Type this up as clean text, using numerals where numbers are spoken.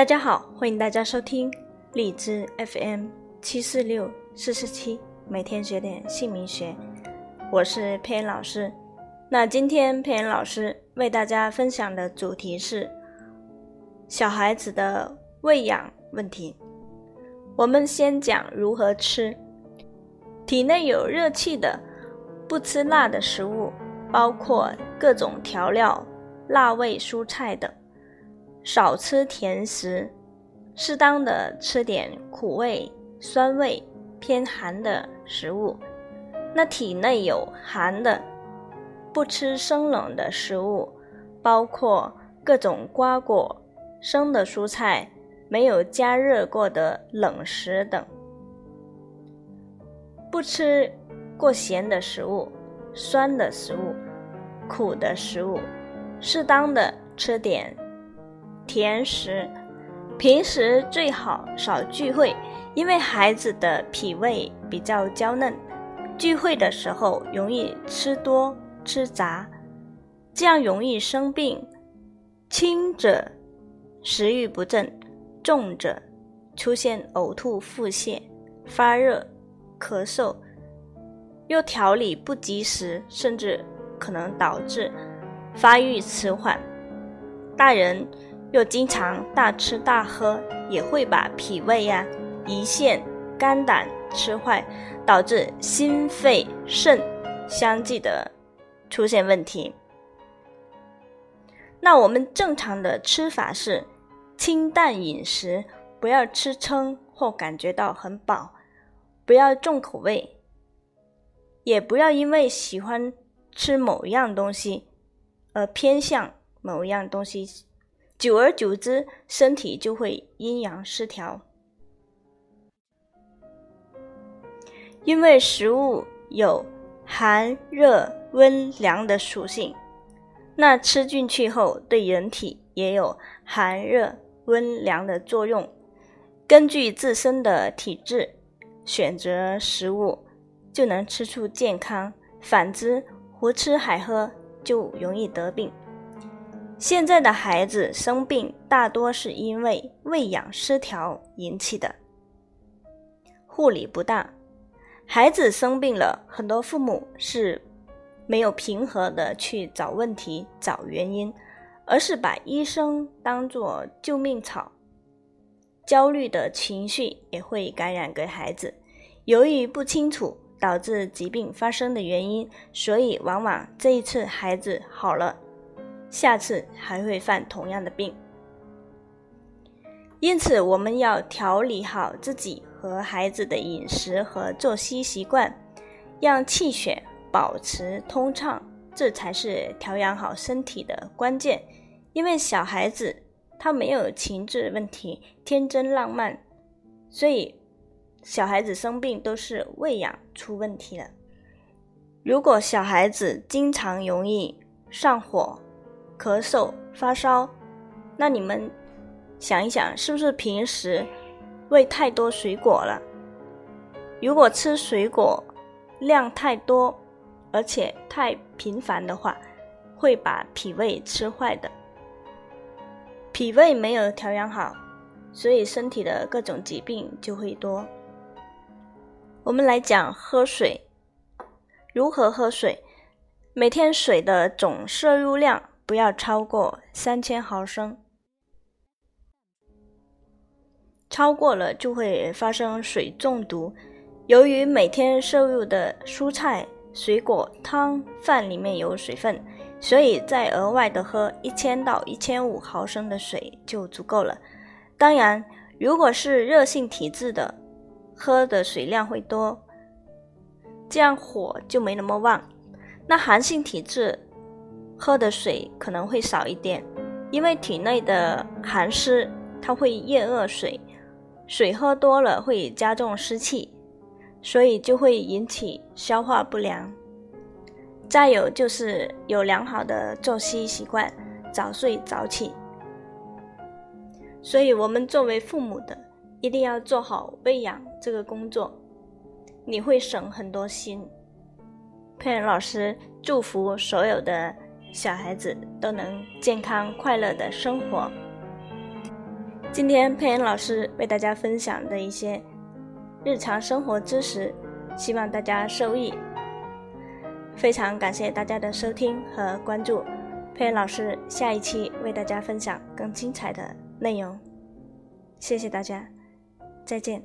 大家好，欢迎大家收听荔枝 FM 746-447，每天学点姓名学，我是佩恩老师。那今天佩恩老师为大家分享的主题是小孩子的喂养问题。我们先讲如何吃。体内有热气的不吃辣的食物，包括各种调料、辣味蔬菜等。少吃甜食，适当的吃点苦味、酸味、偏寒的食物。那体内有寒的，不吃生冷的食物，包括各种瓜果、生的蔬菜、没有加热过的冷食等。不吃过咸的食物、酸的食物、苦的食物，适当的吃点甜食。平时最好少聚会，因为孩子的脾胃比较娇嫩，聚会的时候容易吃多吃杂，这样容易生病，轻者食欲不振，重者出现呕吐、腹泻、发热、咳嗽，又调理不及时，甚至可能导致发育迟缓。大人又经常大吃大喝，也会把脾胃呀、胰腺、肝胆吃坏，导致心肺肾相继的出现问题。那我们正常的吃法是清淡饮食，不要吃撑或感觉到很饱，不要重口味，也不要因为喜欢吃某样东西而偏向某样东西，久而久之，身体就会阴阳失调。因为食物有寒、热、温、凉的属性，那吃进去后对人体也有寒、热、温、凉的作用。根据自身的体质选择食物，就能吃出健康，反之胡吃海喝就容易得病。现在的孩子生病大多是因为喂养失调引起的，护理不当，孩子生病了，很多父母是没有平和的去找问题、找原因，而是把医生当作救命草。焦虑的情绪也会感染给孩子，由于不清楚导致疾病发生的原因，所以往往这一次孩子好了，下次还会犯同样的病。因此我们要调理好自己和孩子的饮食和作息习惯，让气血保持通畅，这才是调养好身体的关键。因为小孩子他没有情志问题，天真浪漫，所以小孩子生病都是喂养出问题了。如果小孩子经常容易上火、咳嗽、发烧，那你们想一想，是不是平时喂太多水果了？如果吃水果量太多，而且太频繁的话，会把脾胃吃坏的。脾胃没有调养好，所以身体的各种疾病就会多。我们来讲喝水，如何喝水？每天水的总摄入量不要超过3000毫升，超过了就会发生水中毒。由于每天摄入的蔬菜、水果、汤、饭里面有水分，所以再额外的喝1000到1500毫升的水就足够了。当然，如果是热性体质的，喝的水量会多，这样火就没那么旺。那寒性体质喝的水可能会少一点，因为体内的寒湿它会厌恶水，水喝多了会加重湿气，所以就会引起消化不良。再有就是有良好的作息习惯，早睡早起。所以我们作为父母的一定要做好喂养这个工作，你会省很多心。佩恩老师祝福所有的小孩子都能健康快乐的生活。今天佩恩老师为大家分享的一些日常生活知识，希望大家受益。非常感谢大家的收听和关注，佩恩老师下一期为大家分享更精彩的内容。谢谢大家，再见。